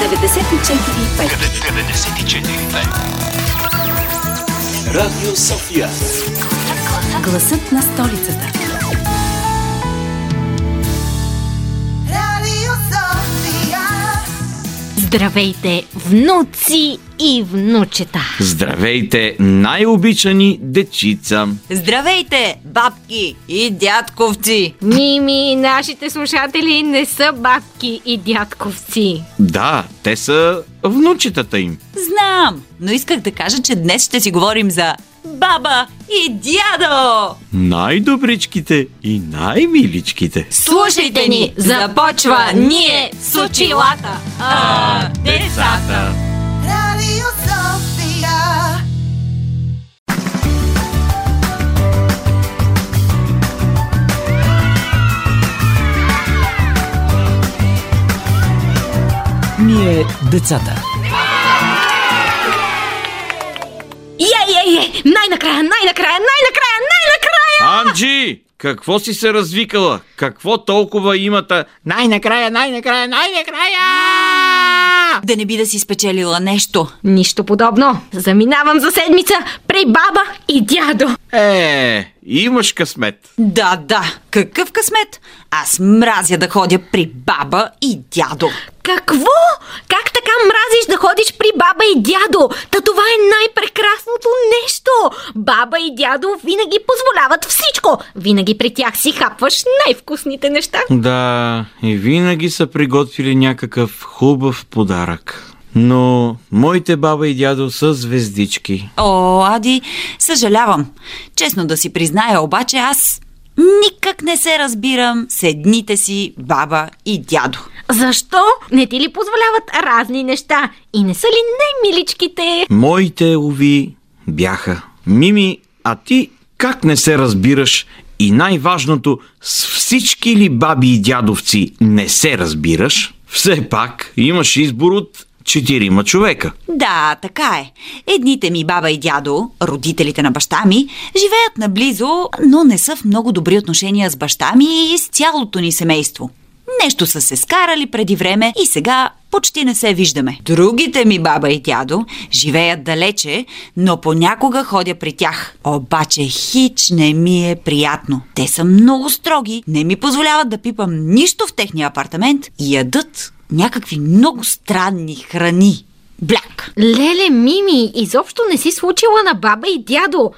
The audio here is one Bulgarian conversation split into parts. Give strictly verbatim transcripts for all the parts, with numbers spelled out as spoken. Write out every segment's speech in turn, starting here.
деветдесет и четири и пет. Радио София. Гласът на столицата. Здравейте, внуци и внучета! Здравейте, най-обичани дечица! Здравейте, бабки и дядковци! Мими, нашите слушатели не са бабки и дядковци. Да, те са внучетата им. Знам, но исках да кажа, че днес ще си говорим за баба и дядо! Най-добричките и най-миличките! Слушайте ни! Започва Ние с очилата! А, децата! Радио София! Ние, децата! Е, най-накрая, най-накрая, най-накрая, най-накрая! Анджи, какво си се развикала? Какво толкова имата? Най-накрая, най-накрая, най-накрая! Да не би да си спечелила нещо. Нищо подобно. Заминавам за седмица при баба и дядо. Е, имаш късмет. Да, да. Какъв късмет? Аз мразя да ходя при баба и дядо. Какво? Как така мразиш да ходиш при баба и дядо? Та това е най-прекрасното нещо. Баба и дядо винаги позволяват всичко. Винаги при тях си хапваш най-вкусните неща. Да, и винаги са приготвили някакъв хубав подарък. Но моите баба и дядо са звездички. О, Ади, съжалявам. Честно да си призная, обаче аз никак не се разбирам с едните си баба и дядо. Защо не ти ли позволяват разни неща? И не са ли най-миличките? Моите, уви, бяха. Мими, а ти как не се разбираш? И най-важното, с всички ли баби и дядовци не се разбираш? Все пак имаш избор от четирима човека. Да, така е. Едните ми баба и дядо, родителите на баща ми, живеят наблизо, но не са в много добри отношения с баща ми и с цялото ни семейство. Нещо са се скарали преди време и сега почти не се виждаме. Другите ми баба и дядо живеят далече, но понякога ходя при тях. Обаче хич не ми е приятно. Те са много строги, не ми позволяват да пипам нищо в техния апартамент и ядат някакви много странни храни. Бляк! Леле, Мими, изобщо не си случила на баба и дядо.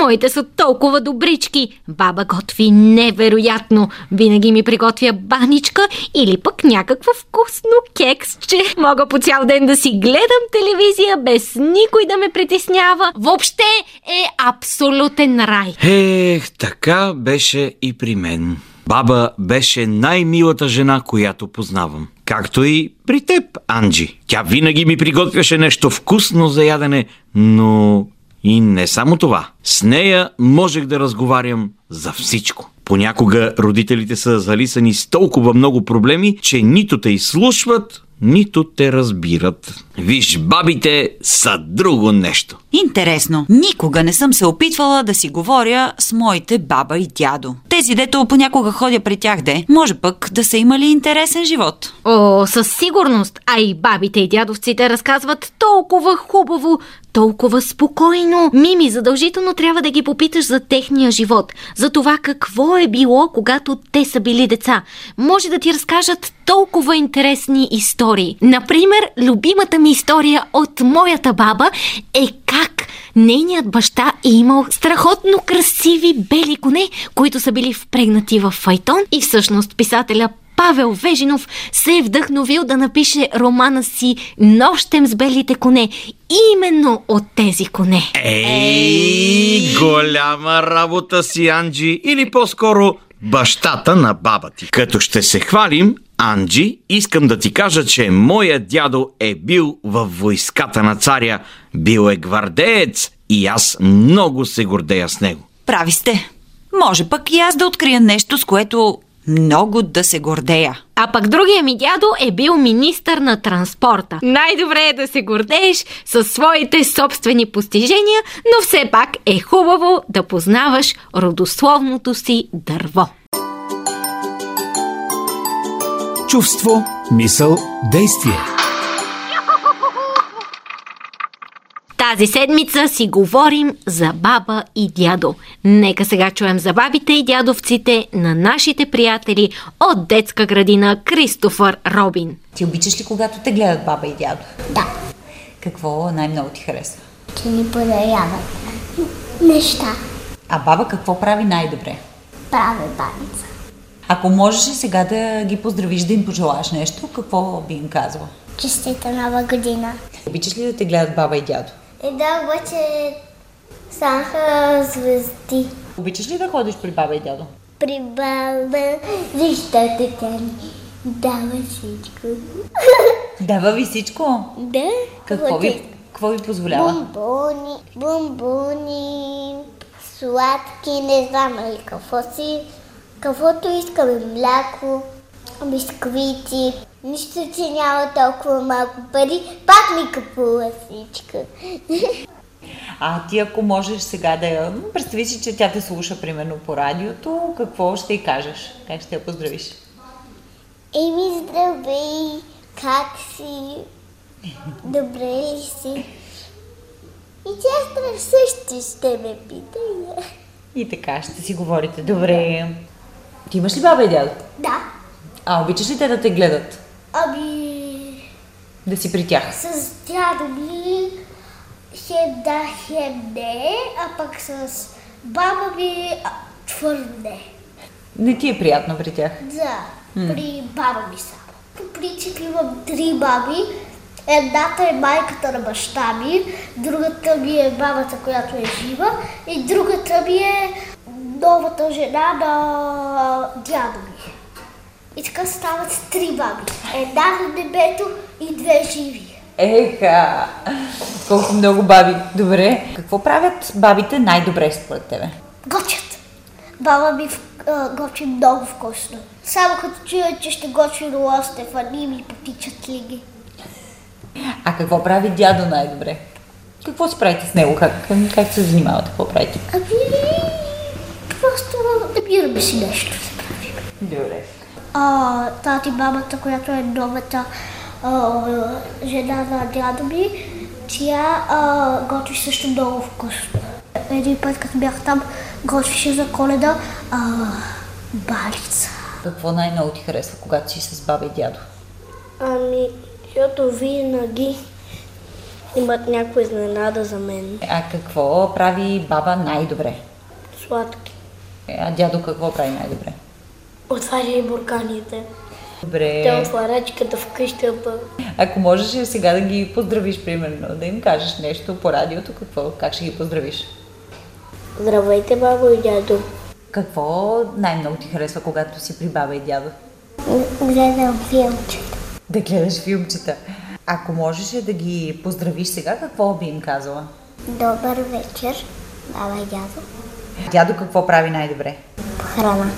Моите са толкова добрички. Баба готви невероятно. Винаги ми приготвя баничка или пък някакво вкусно кексче. Мога по цял ден да си гледам телевизия без никой да ме притеснява. Въобще е абсолютен рай. Ех, така беше и при мен. Баба беше най-милата жена, която познавам. Както и при теб, Анджи. Тя винаги ми приготвяше нещо вкусно за ядене, но и не само това. С нея можех да разговарям за всичко. Понякога родителите са залисани с толкова много проблеми, че нито те изслушват, нито те разбират. Виж, бабите са друго нещо. Интересно. Никога не съм се опитвала да си говоря с моите баба и дядо. Тези дето понякога ходя при тях, де. Може пък да са имали интересен живот. О, със сигурност. А и бабите и дядовците разказват толкова хубаво, толкова спокойно. Мими, задължително трябва да ги попиташ за техния живот. За това какво е било, когато те са били деца. Може да ти разкажат толкова интересни истории. Например, любимата ми история от моята баба е как нейният баща е имал страхотно красиви бели коне, които са били впрегнати в файтон и всъщност писателя Павел Вежинов се е вдъхновил да напише романа си "Нощем с белите коне" именно от тези коне. Ей, голяма работа си, Анджи, или по-скоро бащата на баба ти. Като ще се хвалим, Анджи, искам да ти кажа, че моя дядо е бил във войската на царя, бил е гвардеец и аз много се гордея с него. Прави сте. Може пък и аз да открия нещо, с което много да се гордея. А пък другия ми дядо е бил министър на транспорта. Най-добре е да се гордееш със своите собствени постижения, но все пак е хубаво да познаваш родословното си дърво. Чувство, мисъл, действие. Тази седмица си говорим за баба и дядо. Нека сега чуем за бабите и дядовците на нашите приятели от детска градина Кристофър Робин. Ти обичаш ли, когато те гледат баба и дядо? Да. Какво най-много ти харесва? Ти ни подаряват неща. А баба какво прави най-добре? Прави бабица. Ако можеш ли сега да ги поздравиш, да им пожелаеш нещо, какво би им казвала? Честита нова година. Обичаш ли да те гледат баба и дядо? И да, обаче саха звезди. Обичаш ли да ходиш при баба и дядо? При баба, защото тя ни дава всичко. Дава ви всичко? Да. Какво ви, какво ви позволява? Бомбони, бомбони, сладки, не знам ли какво си. Каквото искаме, мляко, бисквити, нищо, че няма толкова малко пари, пак ми купува всичко. А ти ако можеш сега да я... Представи си, че тя те слуша, примерно, по радиото, какво ще й кажеш? Как ще я поздравиш? Еми, здравей, как си, добре ли си? И тя също ще ме пита. И така, ще си говорите. Добре. Ти имаш ли баба и дядо? Да. А обичаш ли те да те гледат? Аби... Да си при тях? С дядо ми хем да, хем не, а пък с баба ми твърде. Не ти е приятно при тях? Да, м-м. При баба ми само. По принцип имам три баби. Едната е майката на баща ми, другата ми е бабата, която е жива, и другата ми е новата жена на дядо ми. И така стават три баби. Една на небето и две живи. Еха! Колко много баби. Добре. Какво правят бабите най-добре според тебе? Готвят. Баба ми готви много вкусно. Само като чуя, че ще готви лостев, а ние ми попичат ли ги. А какво прави дядо най-добре? Какво си правите с него? Как, как се занимавате? Какво правите? Ами, просто набираме си нещо да правим. Добре. А, тати, бабата, която е новата а, жена на дядо ми, тя а, готви също много вкусно. Един път, като бях там, готвише за Коледа а, балица. Какво най-много ти харесва, когато си с баба и дядо? Ами... Защото винаги имат някаква изненада за мен. А какво прави баба най-добре? Сладки. А дядо какво прави най-добре? Отваря и бурканите. Добре. Те отварячката вкъщи. Ако можеш сега да ги поздравиш, примерно, да им кажеш нещо по радиото, какво, как ще ги поздравиш? Здравейте, бабо и дядо. Какво най-много ти харесва, когато си при баба и дядо? Гледам филмчета. Да гледаш филмчета. Ако можеше да ги поздравиш сега, какво би им казала? Добър вечер, баба и дядо. Дядо какво прави най-добре? Храна.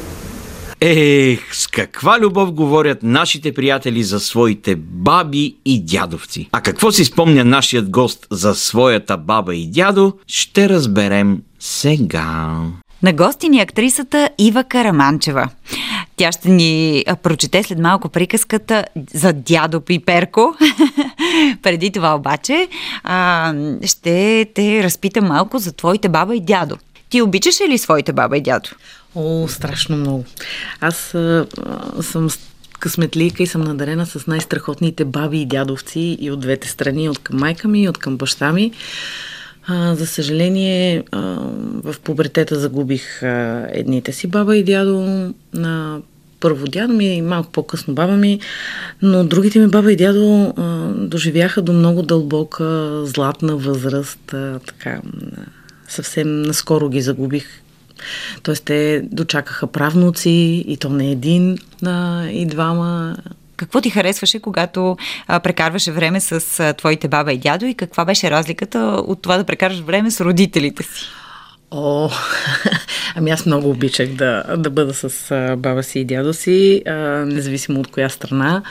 Ех, с каква любов говорят нашите приятели за своите баби и дядовци. А какво си спомня нашият гост за своята баба и дядо, ще разберем сега. На гости ни е актрисата Ива Караманчева. Тя ще ни прочете след малко приказката за дядо Пиперко. Преди това обаче а, ще те разпита малко за твоите баба и дядо. Ти обичаш ли своите баба и дядо? О, страшно много. Аз а, съм късметлийка и съм надарена с най-страхотните баби и дядовци и от двете страни, от към майка ми и от към баща ми. А, за съжаление, а, в пубертета загубих а, едните си баба и дядо, а, първо дядо ми и малко по-късно баба ми, но другите ми баба и дядо а, доживяха до много дълбока златна възраст, а, така, а, съвсем наскоро ги загубих. Тоест те дочакаха правнуци и то не един а, и двама. Какво ти харесваше, когато а, прекарваше време с а, твоите баба и дядо и каква беше разликата от това да прекарваш време с родителите си? О, ами аз много обичах да, да бъда с а, баба си и дядо си, а, независимо от коя страна,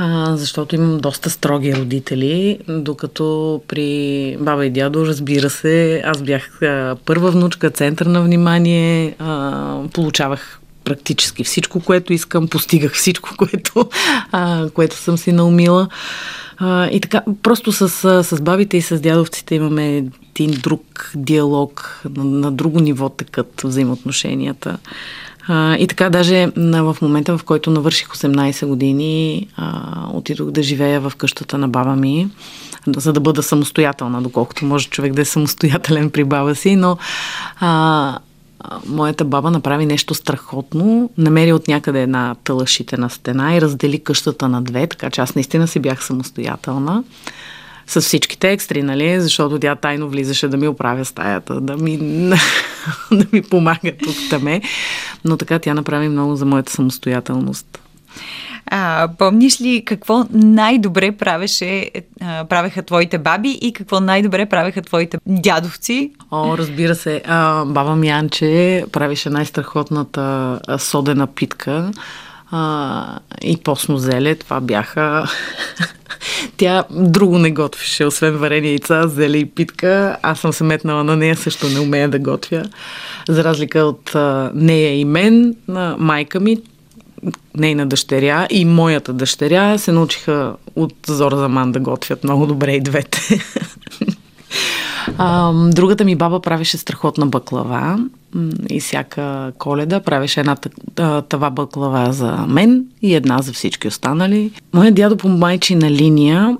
а, защото имам доста строги родители, докато при баба и дядо, разбира се, аз бях а, първа внучка, център на внимание, а, получавах практически всичко, което искам, постигах всичко, което, а, което съм си наумила. А, и така, просто с, с бабите и с дядовците имаме един друг диалог, на, на друго ниво текат взаимоотношенията. А, и така, даже в момента, в който навърших осемнайсет години, а, отидох да живея в къщата на баба ми, за да бъда самостоятелна, доколкото може човек да е самостоятелен при баба си, но а, моята баба направи нещо страхотно. Намери от някъде една тълъщитена стена и раздели къщата на две, така че аз наистина си бях самостоятелна. С всичките екстри, нали? Защото тя тайно влизаше да ми оправя стаята, да ми, да ми помага тук таме. Но така тя направи много за моята самостоятелност. А, помниш ли какво най-добре правеше, а, правеха твоите баби и какво най-добре правеха твоите дядовци? О, разбира се. А, баба ми Анче правеше най-страхотната содена питка а, и постно зеле. Това бяха... Тя друго не готвеше, освен варени яйца, зеле и питка. Аз съм се метнала на нея, също не умея да готвя. За разлика от а, нея и мен, на майка ми, нейна дъщеря и моята дъщеря се научиха от зор за ман да готвят много добре и двете. А, другата ми баба правеше страхотна баклава и всяка Коледа правеше една тава баклава за мен и една за всички останали. Моят дядо по майчина линия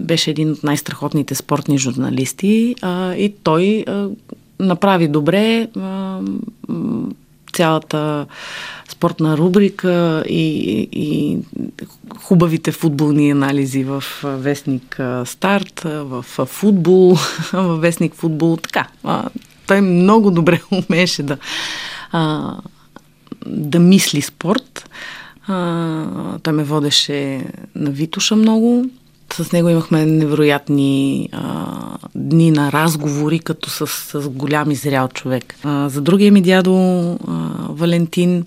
беше един от най-страхотните спортни журналисти а, и той а, направи добре а, цялата спортна рубрика и, и хубавите футболни анализи в Вестник Старт, в Футбол, в Вестник Футбол. Така, той много добре умееше да, да мисли спорт. Той ме водеше на Витоша много. С него имахме невероятни а, дни на разговори, като с, с голям изрял човек. А, за другия ми дядо а, Валентин,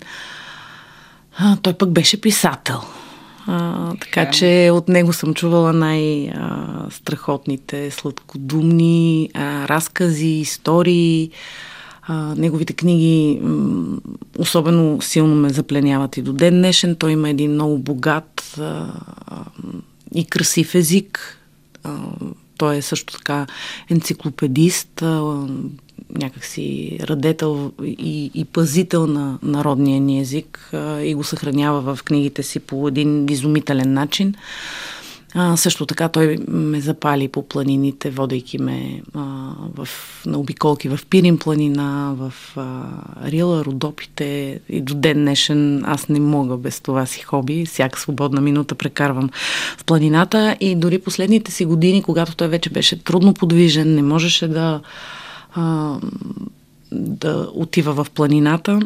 а, той пък беше писател. А, така че от него съм чувала най-страхотните, сладкодумни а, разкази, истории. А, неговите книги м- особено силно ме запленяват и до ден днешен. Той има един много богат... А, и красив език. Той е също така енциклопедист, някакси радетел и, и пазител на народния ни език и го съхранява в книгите си по един изумителен начин. Също така той ме запали по планините, водейки ме в, на обиколки в Пирин планина, в Рила, Родопите и до ден днешен аз не мога без това си хоби. Всяка свободна минута прекарвам в планината и дори последните си години, когато той вече беше трудно подвижен, не можеше да, да отива в планината.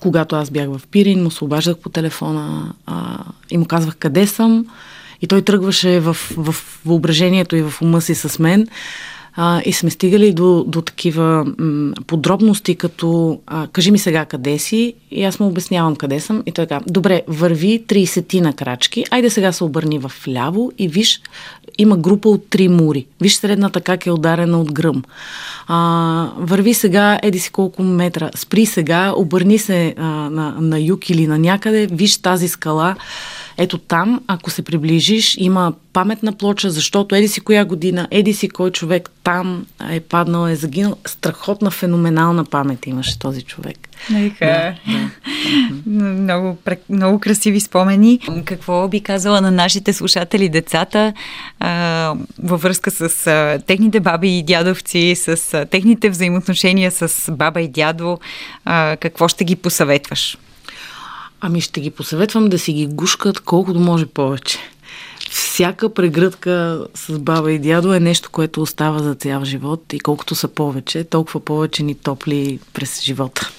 Когато аз бях в Пирин, му се обаждах по телефона а, и му казвах къде съм и той тръгваше в, в въображението и в ума си с мен а, и сме стигали до, до такива м, подробности, като а, кажи ми сега къде си и аз му обяснявам къде съм и той казва, добре, върви трийсет на крачки, айде сега се обърни в ляво и виж, има група от три мури, виж средната как е ударена от гръм. А, върви сега, еди си колко метра, спри сега, обърни се а, на, на юг или на някъде, виж тази скала, ето там, ако се приближиш, има паметна плоча, защото еди си коя година, еди си кой човек там е паднал, е загинал. Страхотна, феноменална памет имаше този човек. Да, да. Много, много красиви спомени. Какво би казала на нашите слушатели, децата, а, във връзка с а, техните баби и дядовци, с а, техните взаимоотношения с баба и дядо? А, какво ще ги посъветваш? Ами ще ги посъветвам да си ги гушкат колкото може повече. Всяка прегръдка с баба и дядо е нещо, което остава за цял живот и колкото са повече, толкова повече ни топли през живота.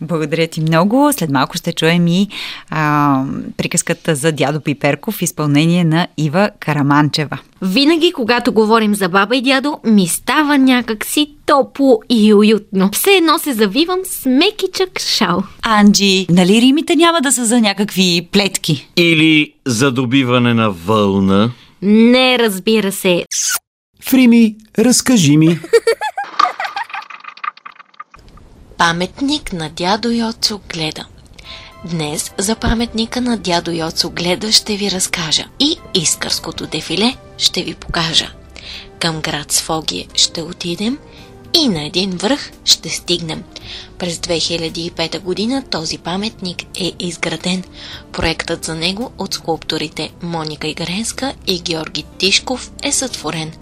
Благодаря ти много. След малко ще чуем и а, приказката за дядо Пиперко в изпълнение на Ива Караманчева. Винаги, когато говорим за баба и дядо, ми става някак си топло и уютно. Все едно се завивам с мекичък шал. Анджи, нали римите няма да са за някакви плетки? Или за добиване на вълна? Не, разбира се. В рими, разкажи ми. Паметник на дядо Йоцо гледа. Днес за паметника на дядо Йоцо гледа ще ви разкажа и Искърското дефиле ще ви покажа. Към град Сфогие ще отидем и на един връх ще стигнем. През две хиляди и пета година този паметник е изграден. Проектът за него от скулпторите Моника Игаренска и Георги Тишков е сътворен.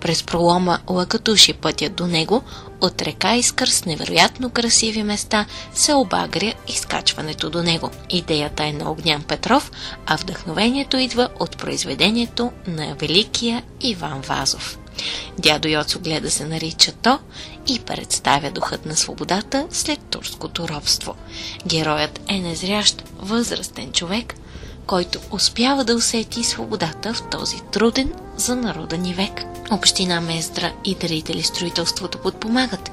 През пролома Лъкатуши пътя до него от река Искър с невероятно красиви места се обагря изкачването до него. Идеята е на Огнян Петров, а вдъхновението идва от произведението на великия Иван Вазов. Дядо Йоцо гледа се нарича то и представя духът на свободата след турското робство. Героят е незрящ, възрастен човек, който успява да усети свободата в този труден за народа ни век. Община Мездра и дарители строителството подпомагат.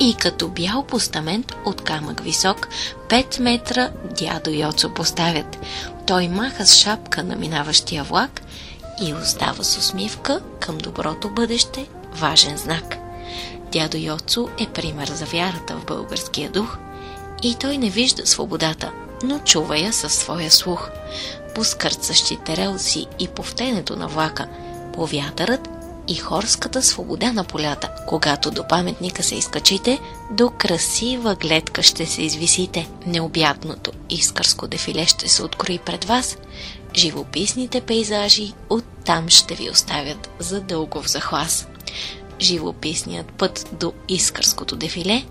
И като бял постамент от камък висок, пет метра дядо Йоцо поставят. Той маха с шапка на минаващия влак и остава с усмивка към доброто бъдеще важен знак. Дядо Йоцо е пример за вярата в българския дух и той не вижда свободата, но чува я със своя слух. По скърцащите релси и повтенето на влака, по вятърът и хорската свобода на полята. Когато до паметника се изкачите, до красива гледка ще се извисите. Необятното Искърско дефиле ще се открои пред вас. Живописните пейзажи оттам ще ви оставят за дълго в захлас. Живописният път до Искърското дефиле,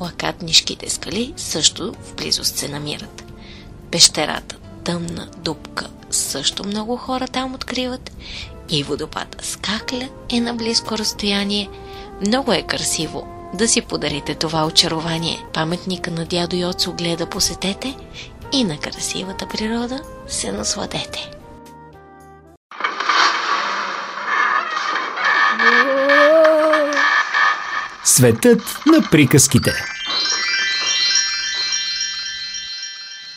лакатнишките скали също в близост се намират. Пещерата Тъмна дупка също много хора там откриват и водопада Скакля е на близко разстояние. Много е красиво да си подарите това очарование. Паметника на дядо Йоцо гледа посетете и на красивата природа се насладете. Светът на приказките.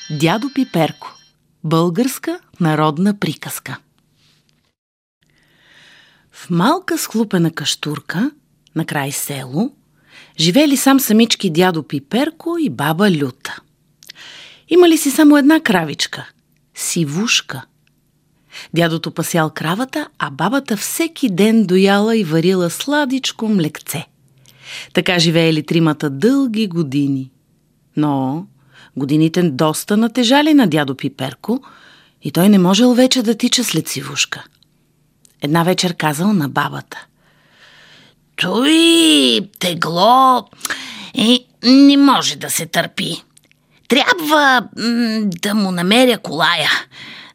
Дядо Пиперко. Българска народна приказка. В малка схлупена къщурка, накрай село, живели сам самички дядо Пиперко и баба Люта. Имали си само една кравичка – Сивушка. Дядото пасял кравата, а бабата всеки ден дояла и варила сладичко млекце. Така живеели тримата дълги години. Но годините доста натежали на дядо Пиперко и той не можел вече да тича след Сивушка. Една вечер казал на бабата: "Той тегло и не може да се търпи. Трябва м- да му намеря колая.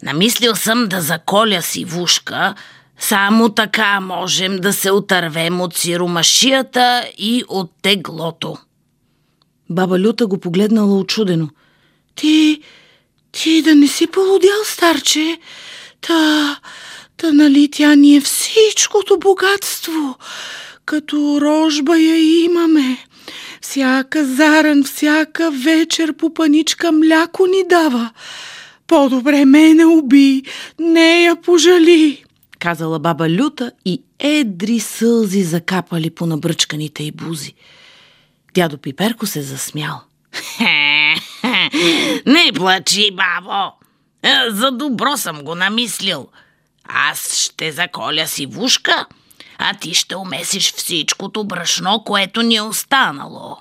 Намислил съм да заколя Сивушка. Само така можем да се отървем от сиромашията и от теглото." Баба Люта го погледнала учудено. Ти, ти да не си полудял, старче? Та, та нали тя ни е всичкото богатство. Като рожба я имаме. Всяка заран, всяка вечер по паничка мляко ни дава. По-добре мене уби, нея пожали, казала баба Люта и едри сълзи закапали по набръчканите й бузи. Дядо Пиперко се засмял. "Не плачи, бабо. За добро съм го намислил. Аз ще заколя Сивушка, а ти ще умесиш всичкото брашно, което ни е останало.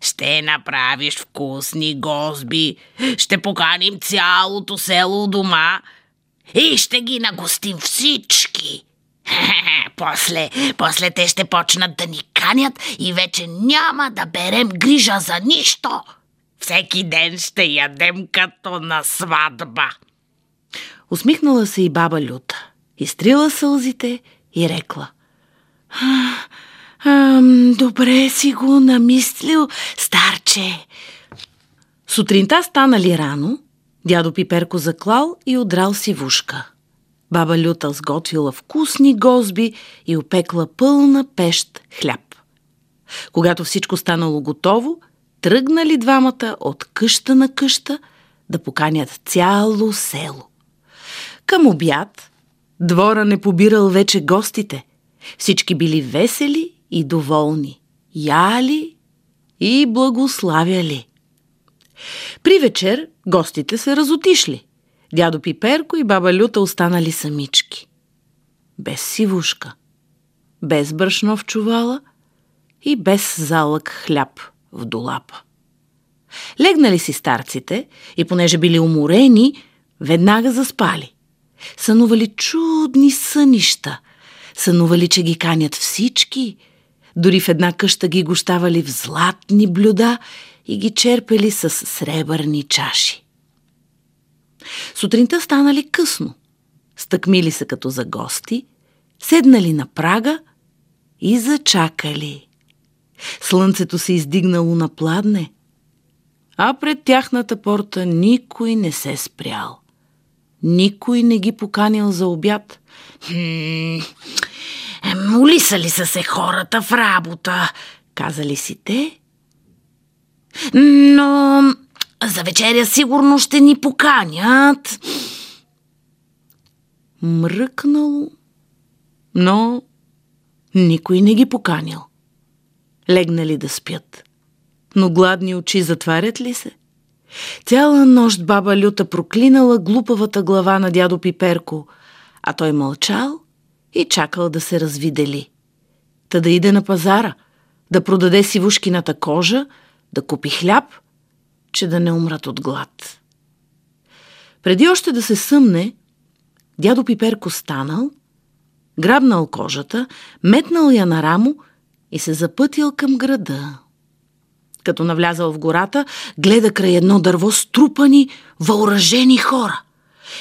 Ще направиш вкусни гозби, ще поканим цялото село дома и ще ги нагостим всички. После, после те ще почнат да ни канят и вече няма да берем грижа за нищо. Всеки ден ще ядем като на сватба." Усмихнала се и баба Люта, изтрила сълзите и рекла: а, а, "Добре си го намислил, старче." Сутринта станали рано, дядо Пиперко заклал и удрал Сивушка. Баба Люта сготвила вкусни гозби и опекла пълна пещ хляб. Когато всичко станало готово, тръгнали двамата от къща на къща да поканят цяло село. Към обяд двора не побирал вече гостите. Всички били весели и доволни. Яли и благославяли. При вечер гостите се разотишли. Дядо Пиперко и баба Люта останали самички. Без сивушка, без брашно в чувала и без залък хляб в долапа. Легнали си старците и понеже били уморени, веднага заспали. Сънували чудни сънища, сънували, че ги канят всички, дори в една къща ги гощавали в златни блюда и ги черпели с сребърни чаши. Сутринта станали късно, стъкмили се като за гости, седнали на прага и зачакали. Слънцето се издигнало на пладне, а пред тяхната порта никой не се спрял. Никой не ги поканил за обяд. Хм, молисали са се хората в работа, казали си те. Но за вечеря сигурно ще ни поканят. Мръкнало, но никой не ги поканил. Легнали да спят. Но гладни очи затварят ли се? Цяла нощ баба Люта проклинала глупавата глава на дядо Пиперко, а той мълчал и чакал да се развидели. Та да иде на пазара, да продаде сивушкината кожа, да купи хляб, че да не умрат от глад. Преди още да се съмне, дядо Пиперко станал, грабнал кожата, метнал я на рамо и се запътил към града. Като навлязал в гората, гледа край едно дърво струпани, въоръжени хора.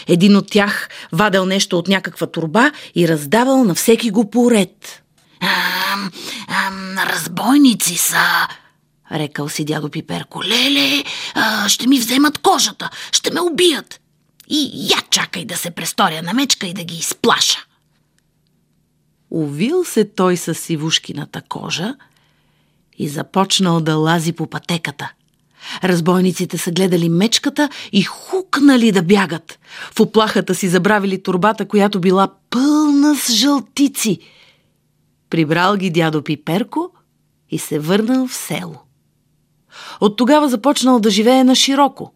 Един от тях вадел нещо от някаква турба и раздавал на всеки го поред. Ам, ам, разбойници са, рекал си дядо Пиперко. Леле, а, ще ми вземат кожата, ще ме убият. И я чакай да се престоря на мечка и да ги изплаша. Увил се той със сивушкината кожа и започнал да лази по пътеката. Разбойниците са гледали мечката и хукнали да бягат. В оплахата си забравили турбата, която била пълна с жълтици. Прибрал ги дядо Пиперко и се върнал в село. От тогава започнал да живее на широко.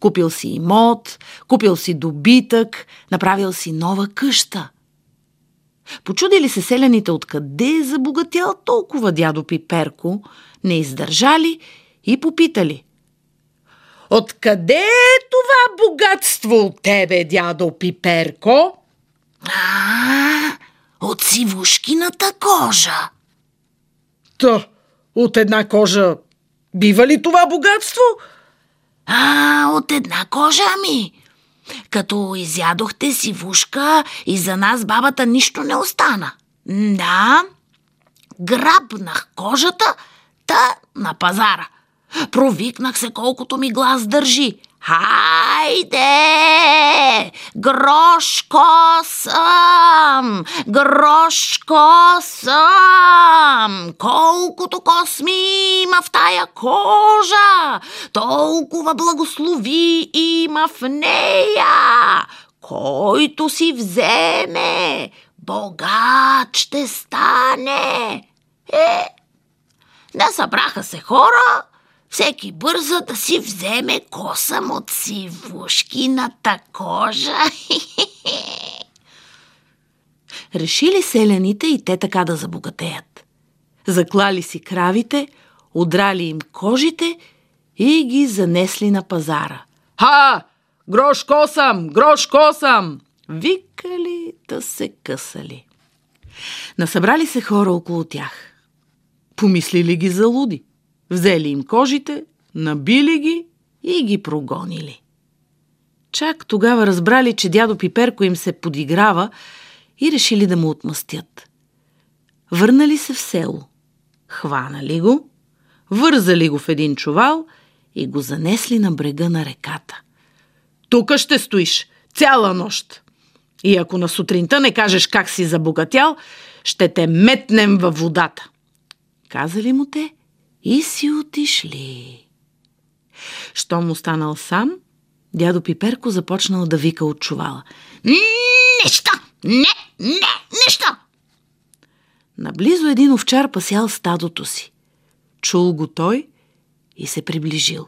Купил си имот, купил си добитък, направил си нова къща. Почудили се селяните откъде е забогатял толкова дядо Пиперко, не издържали и попитали. Откъде е това богатство от тебе, дядо Пиперко? А, от сивушкината кожа. Та, от една кожа бива ли това богатство? А, от една кожа ми. Като изядохте сивушка и за нас бабата нищо не остана. Да, грабнах кожата, та на пазара. Провикнах се колкото ми глас държи. Хайде! Грошко съм! Грошко съм! Колкото косми има в тая кожа, толкова благослови има в нея. Който си вземе, богат ще стане. Е, да събраха се хора, всеки бърза да си вземе косъм от сивушкината кожа. Решили селяните и те така да забогатеят. Заклали си кравите, удрали им кожите и ги занесли на пазара. Ха! Грош косъм! Грош косъм! Викали да се късали. Насъбрали се хора около тях. Помислили ги за луди. Взели им кожите, набили ги и ги прогонили. Чак тогава разбрали, че дядо Пиперко им се подиграва и решили да му отмъстят. Върнали се в село, хванали го, вързали го в един чувал и го занесли на брега на реката. Тука ще стоиш цяла нощ и ако на сутринта не кажеш как си забогатял, ще те метнем във водата. Казали му те и си отишли. Щом останал сам, дядо Пиперко започнал да вика от чувала. Неща! Не! Не! Неща! Наблизо един овчар пасял стадото си. Чул го той и се приближил.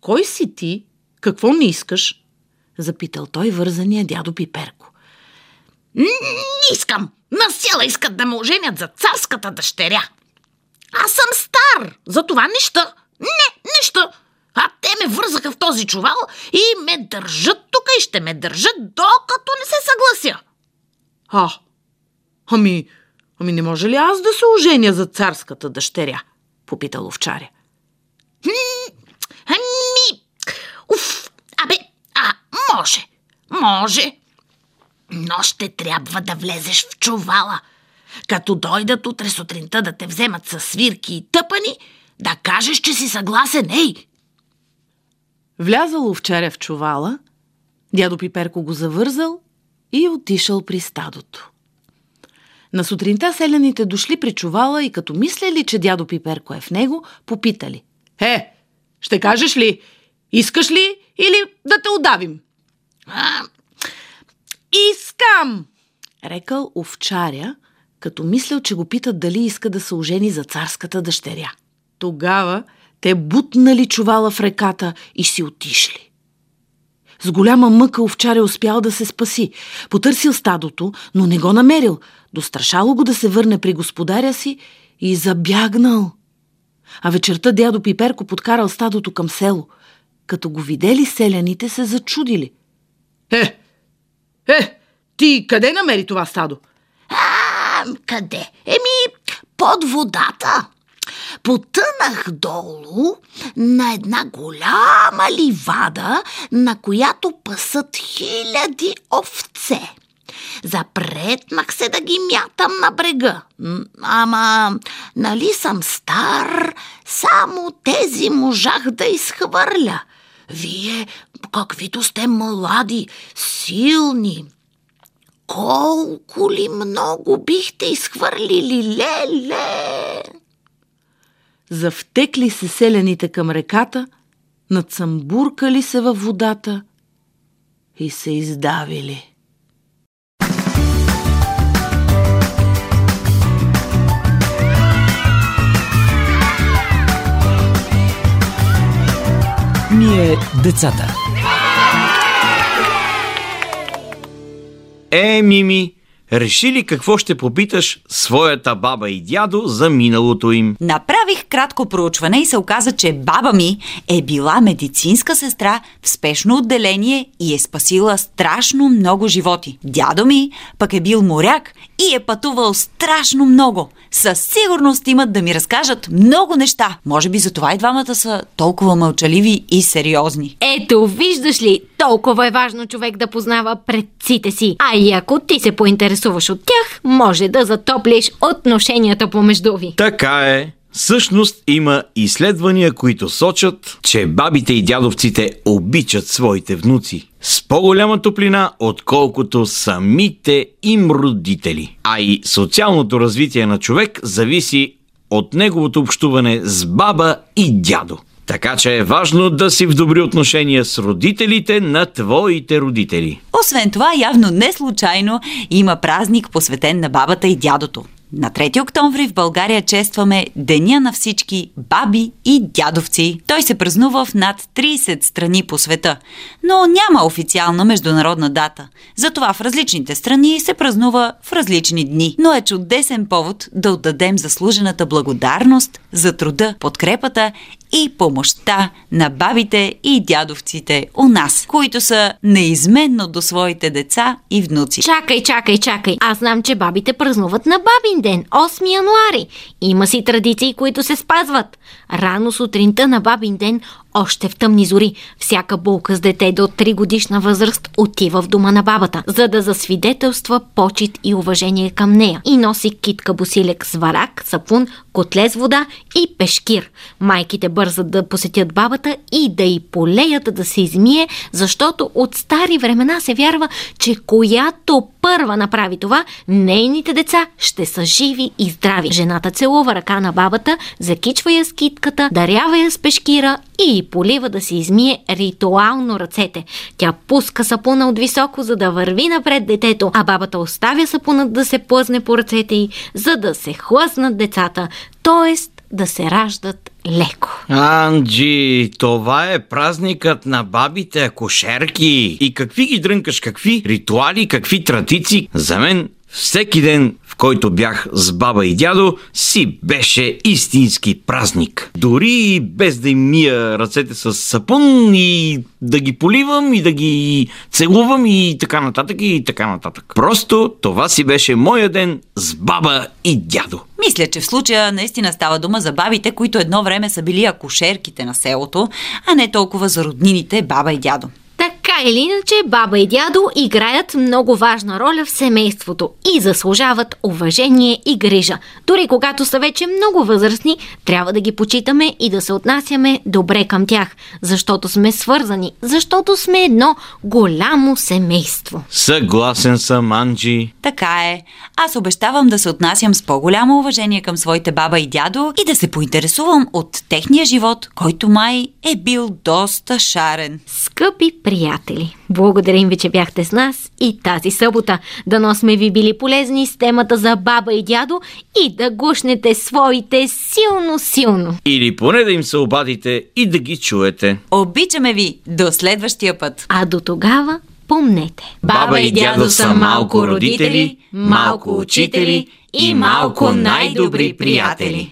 Кой си ти? Какво ми искаш? Запитал той вързания дядо Пиперко. Не искам! Насила искат да ме оженят за царската дъщеря. Аз съм стар, за това неща. Не, неща. А те ме вързаха в този чувал и ме държат тук и ще ме държат, докато не се съглася. А, ами, ами не може ли аз да се оженя за царската дъщеря? Попитал овчаря. Ами, уф, абе, а, може, може. Но ще трябва да влезеш в чувала. Като дойдат утре сутринта да те вземат със свирки и тъпани, да кажеш, че си съгласен, ей! Влязал овчаря в чувала, дядо Пиперко го завързал и отишъл при стадото. На сутринта селяните дошли при чувала и като мислели, че дядо Пиперко е в него, попитали. Е, ще кажеш ли, искаш ли или да те удавим? А, искам, рекал овчаря, като мислял, че го питат дали иска да се ожени за царската дъщеря. Тогава те бутнали чувала в реката и си отишли. С голяма мъка овчаря успял да се спаси. Потърсил стадото, но не го намерил. Дострашало го да се върне при господаря си и забягнал. А вечерта дядо Пиперко подкарал стадото към село. Като го видели, селяните се зачудили. Е, е, ти къде намери това стадо? А, къде? Еми, под водата. Потънах долу на една голяма ливада, на която пасат хиляди овце. Запретнах се да ги мятам на брега. Ама, нали съм стар, само тези можах да изхвърля. Вие, каквито сте млади, силни, колко ли много бихте изхвърлили, леле! Завтекли се селяните към реката, надсамбуркали се във водата и се издавили. Ние, децата. Е, Мими, реши ли какво ще попиташ своята баба и дядо за миналото им? Направих кратко проучване и се оказа, че баба ми е била медицинска сестра в спешно отделение и е спасила страшно много животи. Дядо ми пък е бил моряк и е пътувал страшно много. Със сигурност имат да ми разкажат много неща. Може би затова и двамата са толкова мълчаливи и сериозни. Ето, виждаш ли, толкова е важно човек да познава предците си. А и ако ти се поинтересуваш от тях, може да затоплиш отношенията помежду ви. Така е. Всъщност има изследвания, които сочат, че бабите и дядовците обичат своите внуци с по-голяма топлина, отколкото самите им родители. А и социалното развитие на човек зависи от неговото общуване с баба и дядо. Така че е важно да си в добри отношения с родителите на твоите родители. Освен това, явно не случайно има празник посветен на бабата и дядото. На трети октомври в България честваме Деня на всички баби и дядовци. Той се празнува в над трийсет страни по света, но няма официална международна дата. Затова в различните страни се празнува в различни дни. Но е чудесен повод да отдадем заслужената благодарност за труда, подкрепата и помощта на бабите и дядовците у нас, които са неизменно до своите деца и внуци. Чакай, чакай, чакай. Аз знам, че бабите празнуват на бабин ден, осми януари. Има си традиции, които се спазват. Рано сутринта на бабин ден, още в тъмни зори, всяка болка с дете до три годишна възраст отива в дома на бабата, за да засвидетелства почит и уважение към нея. И носи китка босилек с варак, сапун, котле с вода и пешкир. Майките бързат да посетят бабата и да й полеят да се измие, защото от стари времена се вярва, че която първа направи това, нейните деца ще са живи и здрави. Жената целува ръка на бабата, закичва я с китката, дарява я с пешкира и полива да се измие ритуално ръцете. Тя пуска сапуна от високо, за да върви напред детето, а бабата оставя сапунът да се плъзне по ръцете й, за да се хлъзнат децата, т.е. да се раждат леко. Анджи, това е празникът на бабите акушерки. И какви ги дрънкаш, какви ритуали, какви традиции. За мен всеки ден, в който бях с баба и дядо, си беше истински празник. Дори без да им мия ръцете с сапун и да ги поливам и да ги целувам и така нататък и така нататък. Просто това си беше моя ден с баба и дядо. Мисля, че в случая наистина става дума за бабите, които едно време са били акушерките на селото, а не толкова за роднините баба и дядо. Така или иначе, баба и дядо играят много важна роля в семейството и заслужават уважение и грижа. Дори когато са вече много възрастни, трябва да ги почитаме и да се отнасяме добре към тях, защото сме свързани, защото сме едно голямо семейство. Съгласен съм, Анджи. Така е. Аз обещавам да се отнасям с по-голямо уважение към своите баба и дядо и да се поинтересувам от техния живот, който май е бил доста шарен. Скъпи приятели, благодарим ви, че бяхте с нас и тази събота. Дано сме ви били полезни с темата за баба и дядо и да гушнете своите силно-силно. Или поне да им се обадите и да ги чуете. Обичаме ви! До следващия път! А до тогава помнете. Баба и дядо са малко родители, малко учители и малко най-добри приятели.